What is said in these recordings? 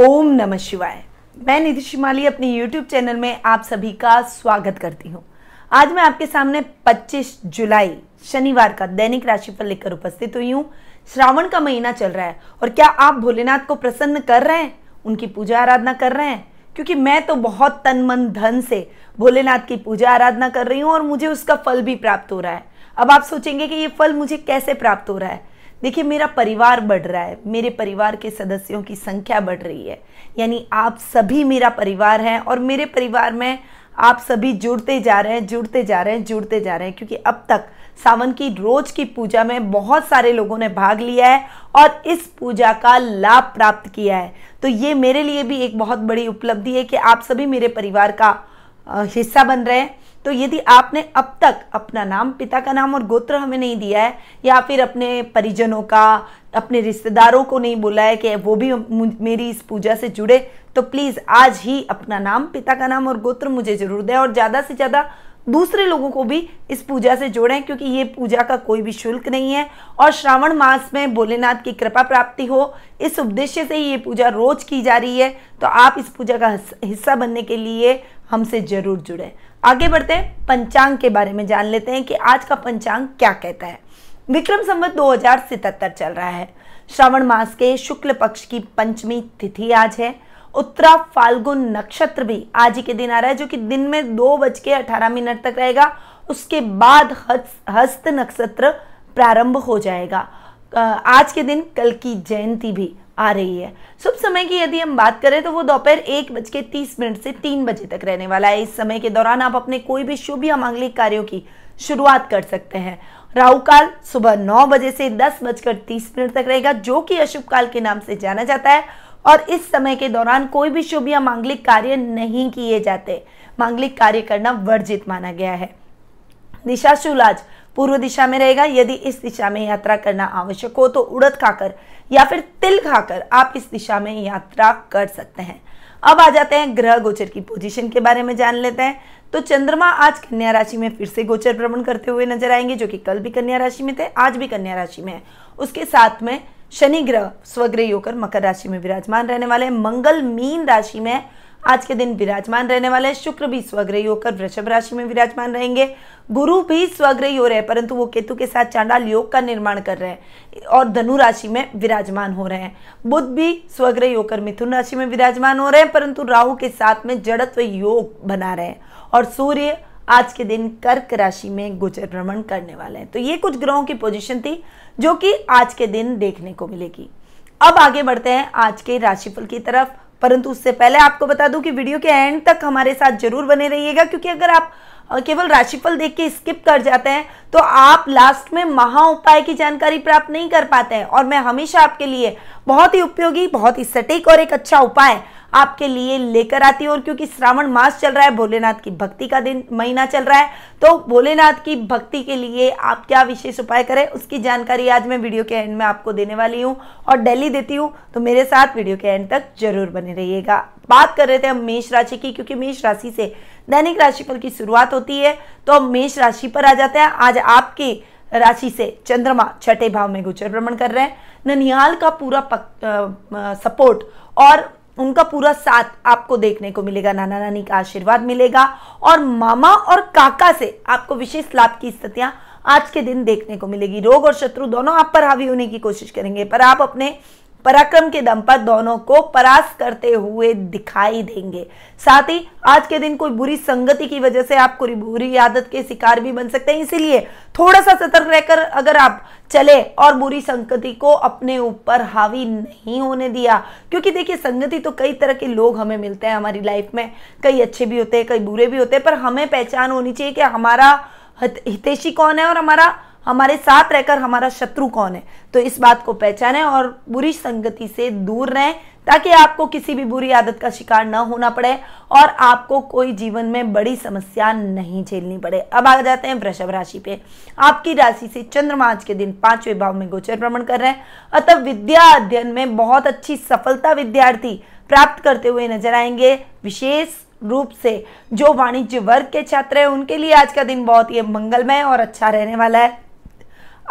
ओम नमः शिवाय। मैं निधि शिमाली अपने YouTube चैनल में आप सभी का स्वागत करती हूँ। आज मैं आपके सामने 25 जुलाई शनिवार का दैनिक राशिफल लेकर उपस्थित हुई हूँ। श्रावण का महीना चल रहा है और क्या आप भोलेनाथ को प्रसन्न कर रहे हैं, उनकी पूजा आराधना कर रहे हैं? क्योंकि मैं तो बहुत तन मन धन से भोलेनाथ की पूजा आराधना कर रही हूँ और मुझे उसका फल भी प्राप्त हो रहा है। अब आप सोचेंगे कि ये फल मुझे कैसे प्राप्त हो रहा है। देखिए, मेरा परिवार बढ़ रहा है, मेरे परिवार के सदस्यों की संख्या बढ़ रही है, यानी आप सभी मेरा परिवार हैं और मेरे परिवार में आप सभी जुड़ते जा रहे हैं क्योंकि अब तक सावन की रोज की पूजा में बहुत सारे लोगों ने भाग लिया है और इस पूजा का लाभ प्राप्त किया है। तो ये मेरे लिए भी एक बहुत बड़ी उपलब्धि है कि आप सभी मेरे परिवार का हिस्सा बन रहे हैं। तो यदि आपने अब तक अपना नाम, पिता का नाम और गोत्र हमें नहीं दिया है, या फिर अपने परिजनों का, अपने रिश्तेदारों को नहीं बोला है कि वो भी मेरी इस पूजा से जुड़े, तो प्लीज़ आज ही अपना नाम, पिता का नाम और गोत्र मुझे ज़रूर दें और ज़्यादा से ज़्यादा दूसरे लोगों को भी इस पूजा से जोड़ें, क्योंकि ये पूजा का कोई भी शुल्क नहीं है और श्रावण मास में भोलेनाथ की कृपा प्राप्ति हो, इस उद्देश्य से ही ये पूजा रोज की जा रही है। तो आप इस पूजा का हिस्सा बनने के लिए हमसे जरूर जुड़ें। आगे बढ़ते हैं, पंचांग के बारे में जान लेते हैं कि आज का पंचांग क्या कहता है। विक्रम संवत 2077 चल रहा है। श्रावण मास के शुक्ल पक्ष की पंचमी तिथि आज है। उत्तरा फाल्गुन नक्षत्र भी आज ही के दिन आ रहा है, जो कि दिन में 2:18 तक रहेगा। उसके बाद हस्त नक्षत्र प्रारंभ हो जाएगा। आज के दिन कल की जयंती भी आ रही है। शुभ समय की यदि हम बात करें तो वो दोपहर 1:30 से 3 बजे तक रहने वाला है। इस समय के दौरान आप अपने कोई भी शुभ या मांगलिक कार्यों की शुरुआत कर सकते हैं। राहु काल सुबह 9 बजे से 10:30 तक रहेगा, जो कि अशुभ काल के नाम से जाना जाता है और इस समय के दौरान कोई भी शुभ या मांगलिक कार्य नहीं किए जाते। मांगलिक कार्य करना वर्जित माना गया है। दिशाशूल आज पूर्व दिशा में रहेगा। यदि इस दिशा में यात्रा करना आवश्यक हो तो उड़द खाकर या फिर तिल खाकर आप इस दिशा में यात्रा कर सकते हैं। अब आ जाते हैं ग्रह गोचर की पोजीशन के बारे में जान लेते हैं। तो चंद्रमा आज कन्या राशि में फिर से गोचर भ्रमण करते हुए नजर आएंगे, जो कि कल भी कन्या राशि में थे, आज भी कन्या राशि में है। उसके साथ में शनिग्रह स्वग्रही होकर मकर राशि में विराजमान रहने वाले हैं। मंगल मीन राशि में आज के दिन विराजमान रहने वाले हैं। शुक्र भी स्वग्रही होकर वृषभ राशि में विराजमान रहेंगे। गुरु भी स्वग्रही हो रहे हैं, परंतु वो केतु के साथ चांडाल योग का निर्माण कर रहे हैं और धनु राशि में विराजमान हो रहे हैं। बुध भी स्वग्रही होकर मिथुन राशि में विराजमान हो रहे हैं, परंतु राहु के साथ में जड़त्व योग बना रहे हैं और सूर्य आज के दिन कर्क राशि में गोचर भ्रमण करने वाले हैं। तो ये कुछ ग्रहों की पोजीशन थी जो कि आज के दिन देखने को मिलेगी। अब आगे बढ़ते हैं आज के राशिफल की तरफ, परंतु उससे पहले आपको बता दूं कि वीडियो के एंड तक हमारे साथ जरूर बने रहिएगा, क्योंकि अगर आप केवल राशिफल देख के स्किप कर जाते हैं तो आप लास्ट में महा उपाय की जानकारी प्राप्त नहीं कर पाते हैं। और मैं हमेशा आपके लिए बहुत ही उपयोगी, बहुत ही सटीक और एक अच्छा उपाय आपके लिए लेकर आती हूँ। और क्योंकि श्रावण मास चल रहा है, भोलेनाथ की भक्ति का दिन, महीना चल रहा है, तो भोलेनाथ की भक्ति के लिए आप क्या विशेष उपाय करें, उसकी जानकारी आज मैं वीडियो के एंड में आपको देने वाली हूँ और डेली देती हूँ। तो मेरे साथ वीडियो के एंड तक जरूर बने रहिएगा। बात कर रहे थे हम मेष राशि की, क्योंकि मेष राशि से दैनिक राशिफल की शुरुआत होती है। तो हम मेष राशि पर आ जाते हैं। आज आपकी राशि से चंद्रमा छठे भाव में गोचर भ्रमण कर रहे हैं। ननिहाल का पूरा सपोर्ट और उनका पूरा साथ आपको देखने को मिलेगा। नाना नानी का आशीर्वाद मिलेगा और मामा और काका से आपको विशेष लाभ की स्थितियां आज के दिन देखने को मिलेगी। रोग और शत्रु दोनों आप पर हावी होने की कोशिश करेंगे, पर आप अपने पराक्रम के दम पर दोनों को परास्त करते हुए दिखाई देंगे। साथ ही आज के दिन कोई बुरी संगति की वजह से आप कोई बुरी आदत के शिकार भी बन सकते हैं, इसीलिए थोड़ा सा सतर्क रहकर अगर आप चले और बुरी संगति को अपने ऊपर हावी नहीं होने दिया। क्योंकि देखिए, संगति तो कई तरह के लोग हमें मिलते हैं हमारी लाइफ में, कई अच्छे भी होते हैं, कई बुरे भी होते हैं, पर हमें पहचान होनी चाहिए कि हमारा हितैषी कौन है और हमारे साथ रहकर हमारा शत्रु कौन है। तो इस बात को पहचानें और बुरी संगति से दूर रहें, ताकि आपको किसी भी बुरी आदत का शिकार न होना पड़े और आपको कोई जीवन में बड़ी समस्या नहीं झेलनी पड़े। अब आ जाते हैं वृषभ राशि पे। आपकी राशि से चंद्रमा आज के दिन 5वें भाव में गोचर भ्रमण कर रहे हैं। अतः विद्या अध्ययन में बहुत अच्छी सफलता विद्यार्थी प्राप्त करते हुए नजर आएंगे। विशेष रूप से जो वाणिज्य वर्ग के छात्र हैं उनके लिए आज का दिन बहुत ही मंगलमय और अच्छा रहने वाला है।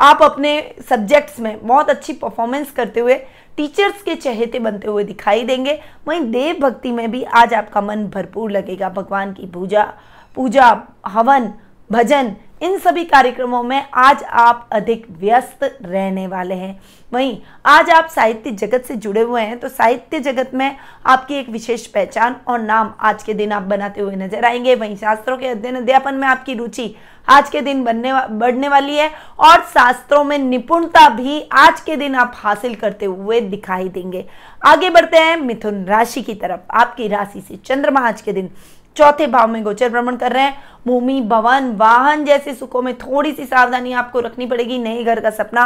आप अपने सब्जेक्ट्स में बहुत अच्छी परफॉर्मेंस करते हुए टीचर्स के चहेते बनते हुए दिखाई देंगे। वहीं देव भक्ति में भी आज आपका मन भरपूर लगेगा। भगवान की पूजा हवन भजन इन सभी कार्यक्रमों में आज आप अधिक व्यस्त रहने वाले हैं। वहीं आज आप साहित्य जगत से जुड़े हुए हैं तो साहित्य जगत में आपकी एक विशेष पहचान और नाम आज के दिन आप बनाते हुए नजर आएंगे। वहीं शास्त्रों के अध्ययन अध्यापन में आपकी रुचि आज के दिन बढ़ने वाली है और शास्त्रों में निपुणता भी आज के दिन आप हासिल करते हुए दिखाई देंगे। आगे बढ़ते हैं मिथुन राशि की तरफ। आपकी राशि से चंद्रमा आज के दिन चौथे भाव में गोचर भ्रमण कर रहे हैं। भूमि भवन वाहन जैसे सुखों में थोड़ी सी सावधानी आपको रखनी पड़ेगी। नए घर का सपना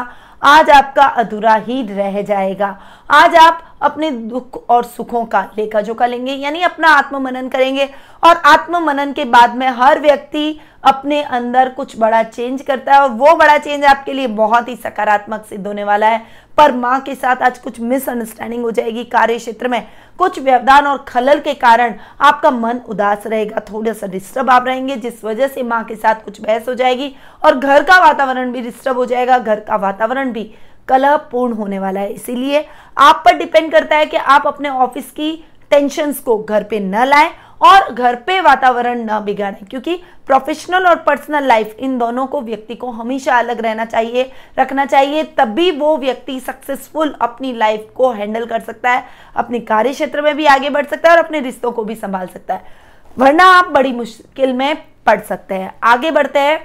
आज आपका अधूरा ही रह जाएगा। आज आप अपने दुख और सुखों का लेखा जोखा लेंगे, यानी अपना आत्ममनन करेंगे और आत्ममनन के बाद में हर व्यक्ति अपने अंदर कुछ बड़ा चेंज करता है और वो बड़ा चेंज आपके लिए बहुत ही सकारात्मक सिद्ध होने वाला है। पर माँ के साथ आज कुछ मिसअंडरस्टैंडिंग हो जाएगी। कार्य क्षेत्र में कुछ व्यवधान और खलल के कारण आपका मन उदास रहेगा, थोड़ा सा डिस्टर्ब आप रहेंगे, जिस वजह से माँ के साथ कुछ बहस हो जाएगी और घर का वातावरण भी डिस्टर्ब हो जाएगा। घर का वातावरण भी कलहपूर्ण होने वाला है, इसीलिए आप पर डिपेंड करता है कि आप अपने ऑफिस की टेंशन्स को घर पे न लाएं और घर पे वातावरण न बिगाड़ें, क्योंकि प्रोफेशनल और पर्सनल लाइफ इन दोनों को व्यक्ति को हमेशा अलग रखना चाहिए, तभी वो व्यक्ति सक्सेसफुल अपनी लाइफ को हैंडल कर सकता है, अपने कार्य क्षेत्र में भी आगे बढ़ सकता है और अपने रिश्तों को भी संभाल सकता है, वरना आप बड़ी मुश्किल में पड़ सकते हैं। आगे बढ़ते हैं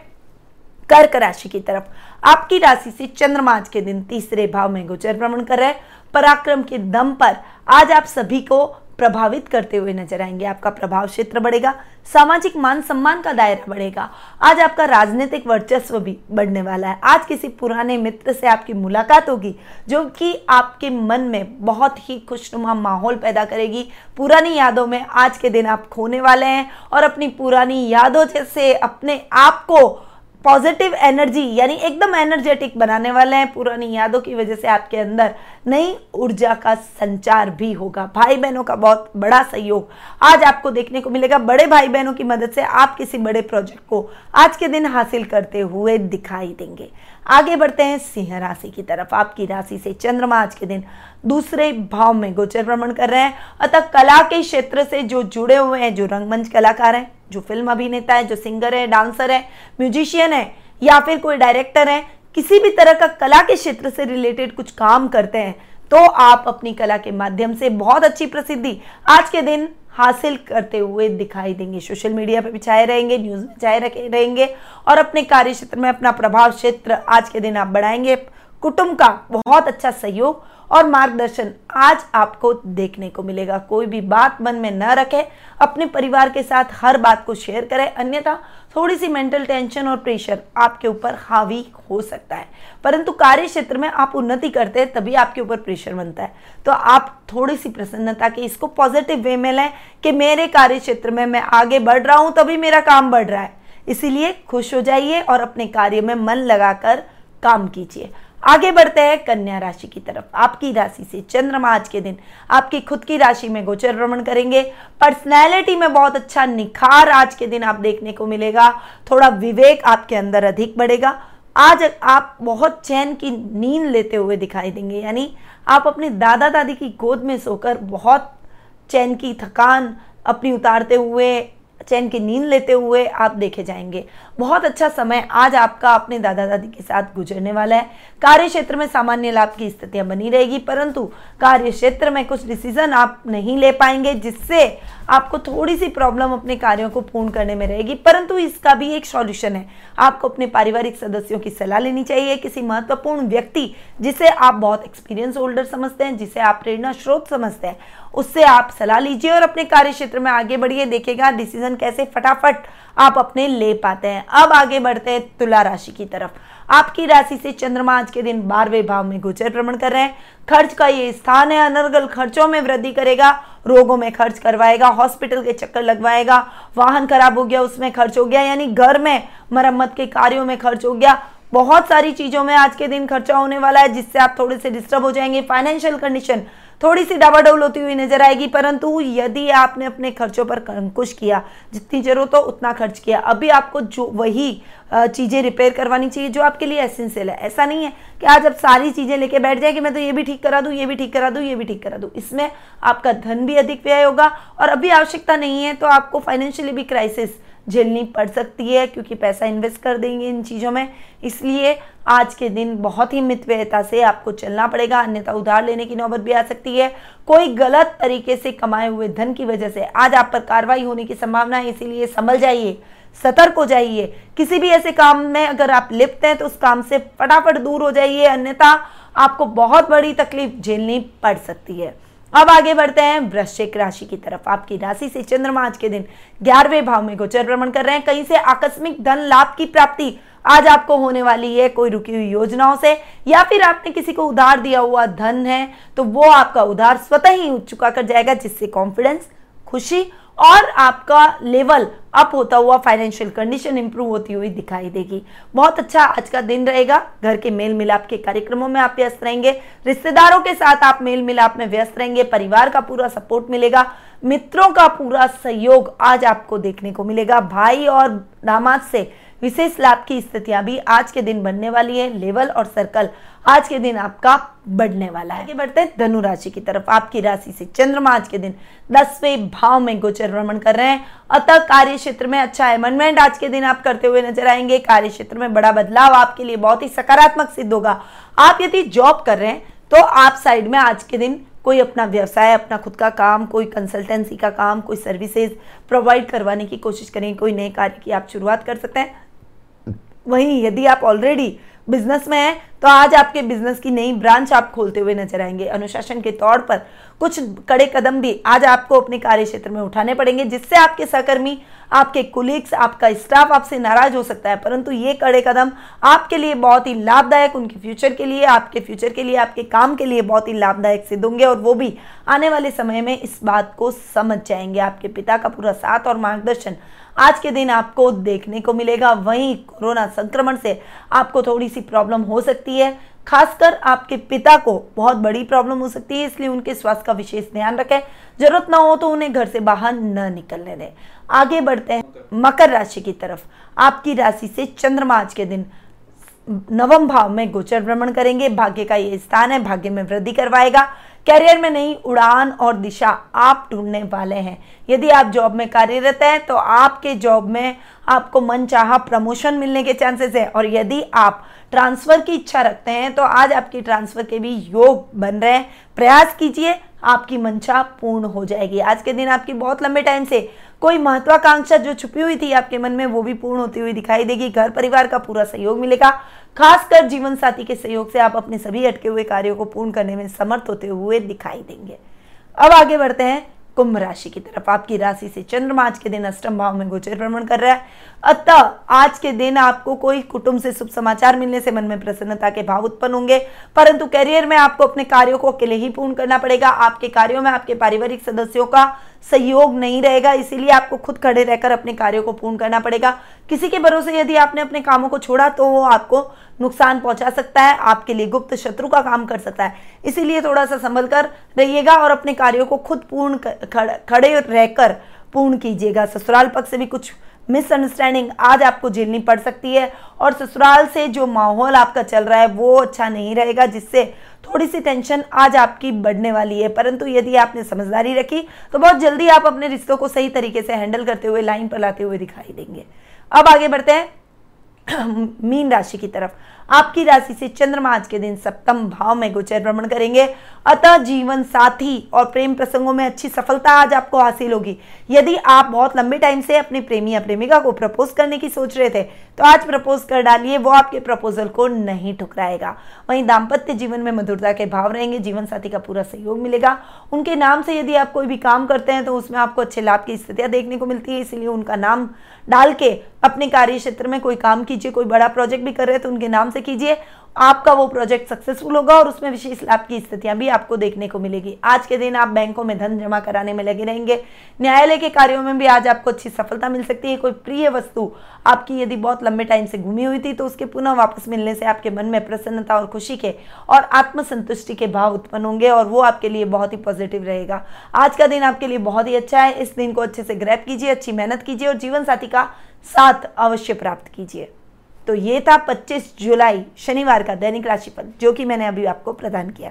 कर्क राशि की तरफ। आपकी राशि से चंद्रमा आज के दिन तीसरे भाव में गोचर भ्रमण कर रहे हैं। पराक्रम के दम पर आज आप सभी को प्रभावित करते हुए नजर आएंगे। आपका प्रभाव क्षेत्र बढ़ेगा, सामाजिक मान सम्मान का दायरा बढ़ेगा। आज आपका राजनीतिक वर्चस्व भी बढ़ने वाला है। आज किसी पुराने मित्र से आपकी मुलाकात होगी जो कि आपके मन में बहुत ही खुशनुमा माहौल पैदा करेगी। पुरानी यादों में आज के दिन आप खोने वाले हैं और अपनी पुरानी यादों से अपने आप को पॉजिटिव एनर्जी यानी एकदम एनर्जेटिक बनाने वाले हैं। पुरानी यादों की वजह से आपके अंदर नई ऊर्जा का संचार भी होगा। भाई बहनों का बहुत बड़ा सहयोग आज आपको देखने को मिलेगा। बड़े भाई बहनों की मदद से आप किसी बड़े प्रोजेक्ट को आज के दिन हासिल करते हुए दिखाई देंगे। आगे बढ़ते हैं सिंह राशि की तरफ। आपकी राशि से चंद्रमा आज के दिन दूसरे भाव में गोचर भ्रमण कर रहे हैं। अतः कला के क्षेत्र से जो जुड़े हुए हैं, जो रंगमंच कलाकार हैं, जो फिल्म अभिनेता है, जो सिंगर है, डांसर है, म्यूजिशियन है या फिर कोई डायरेक्टर है, किसी भी तरह का कला के क्षेत्र से रिलेटेड कुछ काम करते हैं तो आप अपनी कला के माध्यम से बहुत अच्छी प्रसिद्धि आज के दिन हासिल करते हुए दिखाई देंगे। सोशल मीडिया पर भी छाए रहेंगे, न्यूज़ में छाए रहेंगे और अपने कार्य क्षेत्र में अपना प्रभाव क्षेत्र आज के दिन आप बढ़ाएंगे। कुटुंब का बहुत अच्छा सहयोग और मार्गदर्शन आज आपको देखने को मिलेगा। कोई भी बात मन में न रखें, अपने परिवार के साथ हर बात को शेयर करें, अन्यथा थोड़ी सी मेंटल टेंशन और प्रेशर आपके ऊपर हावी हो सकता है। परंतु कार्य क्षेत्र में आप उन्नति करते हैं तभी आपके ऊपर प्रेशर बनता है, तो आप थोड़ी सी प्रसन्नता के इसको पॉजिटिव वे में लें कि मेरे कार्य क्षेत्र में मैं आगे बढ़ रहा हूँ तभी मेरा काम बढ़ रहा है, इसीलिए खुश हो जाइए और अपने कार्य में मन लगाकर काम कीजिए। आगे बढ़ते हैं कन्या राशि की तरफ। आपकी राशि से चंद्रमा आज के दिन आपकी खुद की राशि में गोचर भ्रमण करेंगे। पर्सनैलिटी में बहुत अच्छा निखार आज के दिन आप देखने को मिलेगा। थोड़ा विवेक आपके अंदर अधिक बढ़ेगा। आज आप बहुत चैन की नींद लेते हुए दिखाई देंगे, यानी आप अपने दादा दादी की गोद में सोकर बहुत चैन की थकान अपनी उतारते हुए चैन की नींद लेते हुए आप देखे जाएंगे। बहुत अच्छा समय आज आपका अपने दादा दादी के साथ गुजरने वाला है। कार्य क्षेत्र में सामान्य लाभ की स्थितियां बनी रहेगी, परंतु कार्य क्षेत्र में कुछ डिसीजन आप नहीं ले पाएंगे, जिससे आपको थोड़ी सी प्रॉब्लम अपने कार्यों को पूर्ण करने में रहेगी। परंतु इसका भी एक सॉल्यूशन है। आपको अपने पारिवारिक सदस्यों की सलाह लेनी चाहिए। किसी महत्वपूर्ण व्यक्ति जिसे आप बहुत एक्सपीरियंस होल्डर समझते हैं, जिसे आप प्रेरणा स्रोत समझते हैं, उससे आप सलाह लीजिए और अपने कार्य क्षेत्र में आगे बढ़िए। देखिएगा डिसीजन कैसे फटाफट आप अपने ले पाते हैं। अब आगे बढ़ते हैं तुला राशि की तरफ। आपकी राशि से चंद्रमा आज के दिन 12वें भाव में गोचर भ्रमण कर रहे हैं। खर्च का ये स्थान है। अनर्गल खर्चों में वृद्धि करेगा, रोगों में खर्च करवाएगा, हॉस्पिटल के चक्कर लगवाएगा, वाहन खराब हो गया उसमें खर्च हो गया, यानी घर में मरम्मत के कार्यों में खर्च हो गया, बहुत सारी चीजों में आज के दिन खर्चा होने वाला है, जिससे आप थोड़े से डिस्टर्ब हो जाएंगे। फाइनेंशियल कंडीशन थोड़ी सी डावाडोल होती हुई नजर आएगी, परंतु यदि आपने अपने खर्चों पर अंकुश किया, जितनी जरूरत हो उतना खर्च किया, अभी आपको जो वही चीज़ें रिपेयर करवानी चाहिए जो आपके लिए एसेंशियल है। ऐसा नहीं है कि आज आप सारी चीज़ें लेके बैठ जाए कि मैं तो ये भी ठीक करा दूँ, ये भी ठीक करा दूँ, ये भी ठीक करा दूँ। इसमें आपका धन भी अधिक व्यय होगा और अभी आवश्यकता नहीं है तो आपको फाइनेंशियली भी क्राइसिस झेलनी पड़ सकती है, क्योंकि पैसा इन्वेस्ट कर देंगे इन चीज़ों में। इसलिए आज के दिन बहुत ही मितव्ययता से आपको चलना पड़ेगा, अन्यथा उधार लेने की नौबत भी आ सकती है। कोई गलत तरीके से कमाए हुए धन की वजह से आज आप पर कार्रवाई होने की संभावना है, इसीलिए संभल जाइए, सतर्क हो जाइए। किसी भी ऐसे काम में अगर आप लिप्त हैं तो उस काम से फटाफट दूर हो जाइए, अन्यथा आपको बहुत बड़ी तकलीफ झेलनी पड़ सकती है। अब आगे बढ़ते हैं वृश्चिक राशि की तरफ। आपकी राशि से चंद्रमा आज के दिन 11वें भाव में गोचर भ्रमण कर रहे हैं। कहीं से आकस्मिक धन लाभ की प्राप्ति आज आपको होने वाली है, कोई रुकी हुई योजनाओं से, या फिर आपने किसी को उधार दिया हुआ धन है तो वो आपका उधार स्वतः ही चुका कर जाएगा, जिससे कॉन्फिडेंस, खुशी और आपका लेवल अप होता हुआ फाइनेंशियल कंडीशन इंप्रूव होती हुई दिखाई देगी। बहुत अच्छा आज का दिन रहेगा। घर के मेल मिलाप के कार्यक्रमों में आप व्यस्त रहेंगे, रिश्तेदारों के साथ आप मेल मिलाप में व्यस्त रहेंगे, परिवार का पूरा सपोर्ट मिलेगा, मित्रों का पूरा सहयोग आज आपको देखने को मिलेगा। भाई और दामाद से विशेष लाभ की स्थितियां भी आज के दिन बनने वाली है। लेवल और सर्कल आज के दिन आपका बढ़ने वाला है। आगे बढ़ते हैं धनु राशि की तरफ। आपकी राशि से चंद्रमा आज के दिन 10वें भाव में गोचर भ्रमण कर रहे हैं। अतः कार्य क्षेत्र में अच्छा एमेंडमेंट आज के दिन आप करते हुए नजर आएंगे। कार्य क्षेत्र में बड़ा बदलाव आपके लिए बहुत ही सकारात्मक सिद्ध होगा। आप यदि जॉब कर रहे हैं तो आप साइड में आज के दिन कोई अपना व्यवसाय, अपना खुद का काम, कोई कंसल्टेंसी का काम, कोई सर्विसेज प्रोवाइड करवाने की कोशिश करेंगे, कोई नए कार्य की आप शुरुआत कर सकते हैं। वहीं यदि आप ऑलरेडी बिजनेस में हैं तो आज आपके बिजनेस की नई ब्रांच आप खोलते हुए नजर आएंगे। अनुशासन के तौर पर कुछ कड़े कदम भी आज आपको अपने कार्य क्षेत्र में उठाने पड़ेंगे, जिससे आपके सहकर्मी, आपके कुलीग्स, आपका स्टाफ आपसे नाराज हो सकता है, परंतु ये कड़े कदम आपके लिए बहुत ही लाभदायक, उनके फ्यूचर के लिए, आपके फ्यूचर के लिए, आपके काम के लिए बहुत ही लाभदायक सिद्ध होंगे और वो भी आने वाले समय में इस बात को समझ जाएंगे। आपके पिता का पूरा साथ और मार्गदर्शन आज के दिन आपको देखने को मिलेगा। वहीं कोरोना संक्रमण से आपको थोड़ी सी प्रॉब्लम हो सकती है, खासकर आपके पिता को बहुत बड़ी प्रॉब्लम हो सकती है, इसलिए उनके स्वास्थ्य का विशेष ध्यान रखें। जरूरत ना हो तो उन्हें घर से बाहर न निकलने दें। आगे बढ़ते हैं मकर राशि की तरफ। आपकी राशि से चंद्रमा आज के दिन 9वें भाव में गोचर भ्रमण करेंगे। भाग्य का ये स्थान है, भाग्य में वृद्धि करवाएगा। करियर में नई उड़ान और दिशा आप ढूंढने वाले हैं। यदि आप जॉब में कार्यरत हैं तो आपके जॉब में आपको मनचाहा प्रमोशन मिलने के चांसेस हैं, और यदि आप ट्रांसफर की इच्छा रखते हैं तो आज आपकी ट्रांसफर के भी योग बन रहे हैं। प्रयास कीजिए, आपकी मंशा पूर्ण हो जाएगी। आज के दिन आपकी बहुत लंबे टाइम से कोई महत्वाकांक्षा जो छुपी हुई थी आपके मन में, वो भी पूर्ण होती हुई दिखाई देगी। घर परिवार का पूरा सहयोग मिलेगा, खासकर जीवन साथी के सहयोग से आप अपने सभी अटके हुए कार्यों को पूर्ण करने में समर्थ होते हुए दिखाई देंगे। अब आगे बढ़ते हैं कुंभ राशि की तरफ। आपकी राशि से चंद्रमा आज के दिन 8वें भाव में गोचर भ्रमण कर रहा है। अतः आज के दिन आपको कोई कुटुंब से शुभ समाचार मिलने से मन में प्रसन्नता के भाव उत्पन्न होंगे, परंतु करियर में आपको अपने कार्यों को अकेले ही पूर्ण करना पड़ेगा। आपके कार्यों में आपके पारिवारिक सदस्यों का सहयोग नहीं रहेगा, इसीलिए आपको खुद खड़े रहकर अपने कार्यों को पूर्ण करना पड़ेगा। किसी के भरोसे यदि आपने अपने कामों को छोड़ा तो वो आपको नुकसान पहुंचा सकता है, आपके लिए गुप्त शत्रु का काम कर सकता है, इसीलिए थोड़ा सा संभल कर रहिएगा और अपने कार्यों को खुद पूर्ण खड़े रहकर पूर्ण कीजिएगा। ससुराल पक्ष से भी कुछ मिसअंडरस्टैंडिंग आज आपको झेलनी पड़ सकती है और ससुराल से जो माहौल आपका चल रहा है वो अच्छा नहीं रहेगा, जिससे थोड़ी सी टेंशन आज आपकी बढ़ने वाली है। परंतु यदि आपने समझदारी रखी तो बहुत जल्दी आप अपने रिश्तों को सही तरीके से हैंडल करते हुए लाइन पर लाते हुए दिखाई देंगे। अब आगे बढ़ते हैं मीन राशि की तरफ। आपकी राशि से चंद्रमा आज के दिन 7वें भाव में गोचर भ्रमण करेंगे। अतः जीवन साथी और प्रेम प्रसंगों में अच्छी सफलता आज आपको हासिल होगी। यदि आप बहुत लंबे टाइम से अपने प्रेमी या प्रेमिका को प्रपोज करने की सोच रहे थे तो आज प्रपोज कर डालिए, वो आपके प्रपोजल को नहीं ठुकराएगा। वहीं दाम्पत्य जीवन में मधुरता के भाव रहेंगे, जीवन साथी का पूरा सहयोग मिलेगा। उनके नाम से यदि आप कोई भी काम करते हैं तो उसमें आपको अच्छे लाभ की स्थितियाँ देखने को मिलती है, इसलिए उनका नाम डाल के अपने कार्य क्षेत्र में कोई काम कीजिए। कोई बड़ा प्रोजेक्ट भी कर रहे हैं तो उनके नाम से कीजिए आपका वो प्रोजेक्ट सक्सेसफुल होगा और उसमें विशेष लाभ की स्थितियां भी आपको देखने को मिलेगी। आज के दिन आप बैंकों में धन जमा कराने में लगे रहेंगे। न्यायालय के कार्यों में भी आज आपको अच्छी सफलता मिल सकती है। कोई प्रिय वस्तु आपकी यदि बहुत लंबे टाइम से घूमी हुई थी तो उसके पुनः वापस मिलने से आपके मन में प्रसन्नता और खुशी के और आत्मसंतुष्टि के भाव उत्पन्न होंगे और वो आपके लिए बहुत ही पॉजिटिव रहेगा। आज का दिन आपके लिए बहुत ही अच्छा है। इस दिन को अच्छे से ग्रैब कीजिए, अच्छी मेहनत कीजिए और जीवन साथी का साथ अवश्य प्राप्त कीजिए। तो ये था 25 जुलाई शनिवार का दैनिक राशिफल जो कि मैंने अभी आपको प्रदान किया।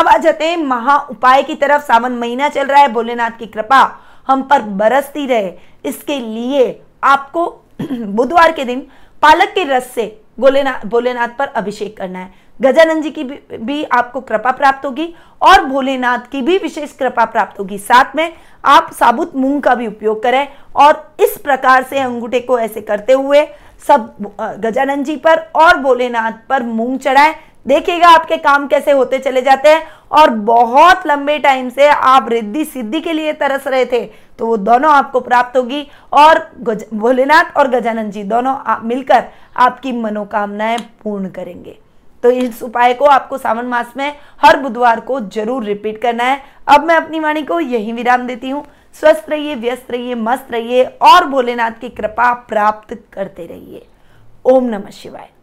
अब आ जाते हैं महा उपाय की तरफ। सावन महीना चल रहा है, भोलेनाथ की कृपा हम पर बरसती रहे, इसके लिए आपको बुधवार के दिन पालक के रस से भोलेनाथ पर अभिषेक करना है। गजानंद जी की भी आपको कृपा प्राप्त होगी और भोलेनाथ की भी विशेष कृपा प्राप्त होगी। साथ में आप साबुत मूंग का भी उपयोग करें और इस प्रकार से अंगूठे को ऐसे करते हुए सब गजानंद जी पर और भोलेनाथ पर मूंग चढ़ाएं। देखिएगा आपके काम कैसे होते चले जाते हैं और बहुत लंबे टाइम से आप रिद्धि सिद्धि के लिए तरस रहे थे तो वो दोनों आपको प्राप्त होगी और भोलेनाथ और गजानंद जी दोनों मिलकर आपकी मनोकामनाएं पूर्ण करेंगे। तो इस उपाय को आपको सावन मास में हर बुधवार को जरूर रिपीट करना है। अब मैं अपनी वाणी को यहीं विराम देती हूँ। स्वस्थ रहिए, व्यस्त रहिए, मस्त रहिए और भोलेनाथ की कृपा प्राप्त करते रहिए। ओम नमः शिवाय।